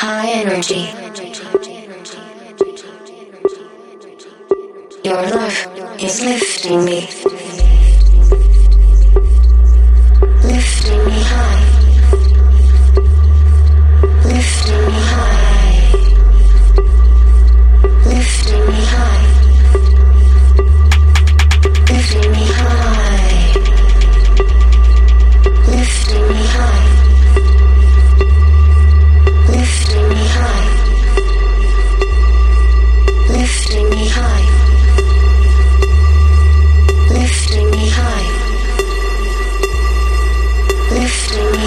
High energy. Your love is lifting me. Lifting me high. Lifting me high. Lifting me high. Lifting me high. Lifting me high. Lifting me high. Lifting me high. Lifting me high.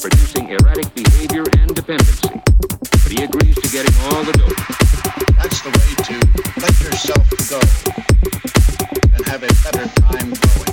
for producing erratic behavior and dependency. But he agrees to getting all the dope. That's the way to let yourself go and have a better time going.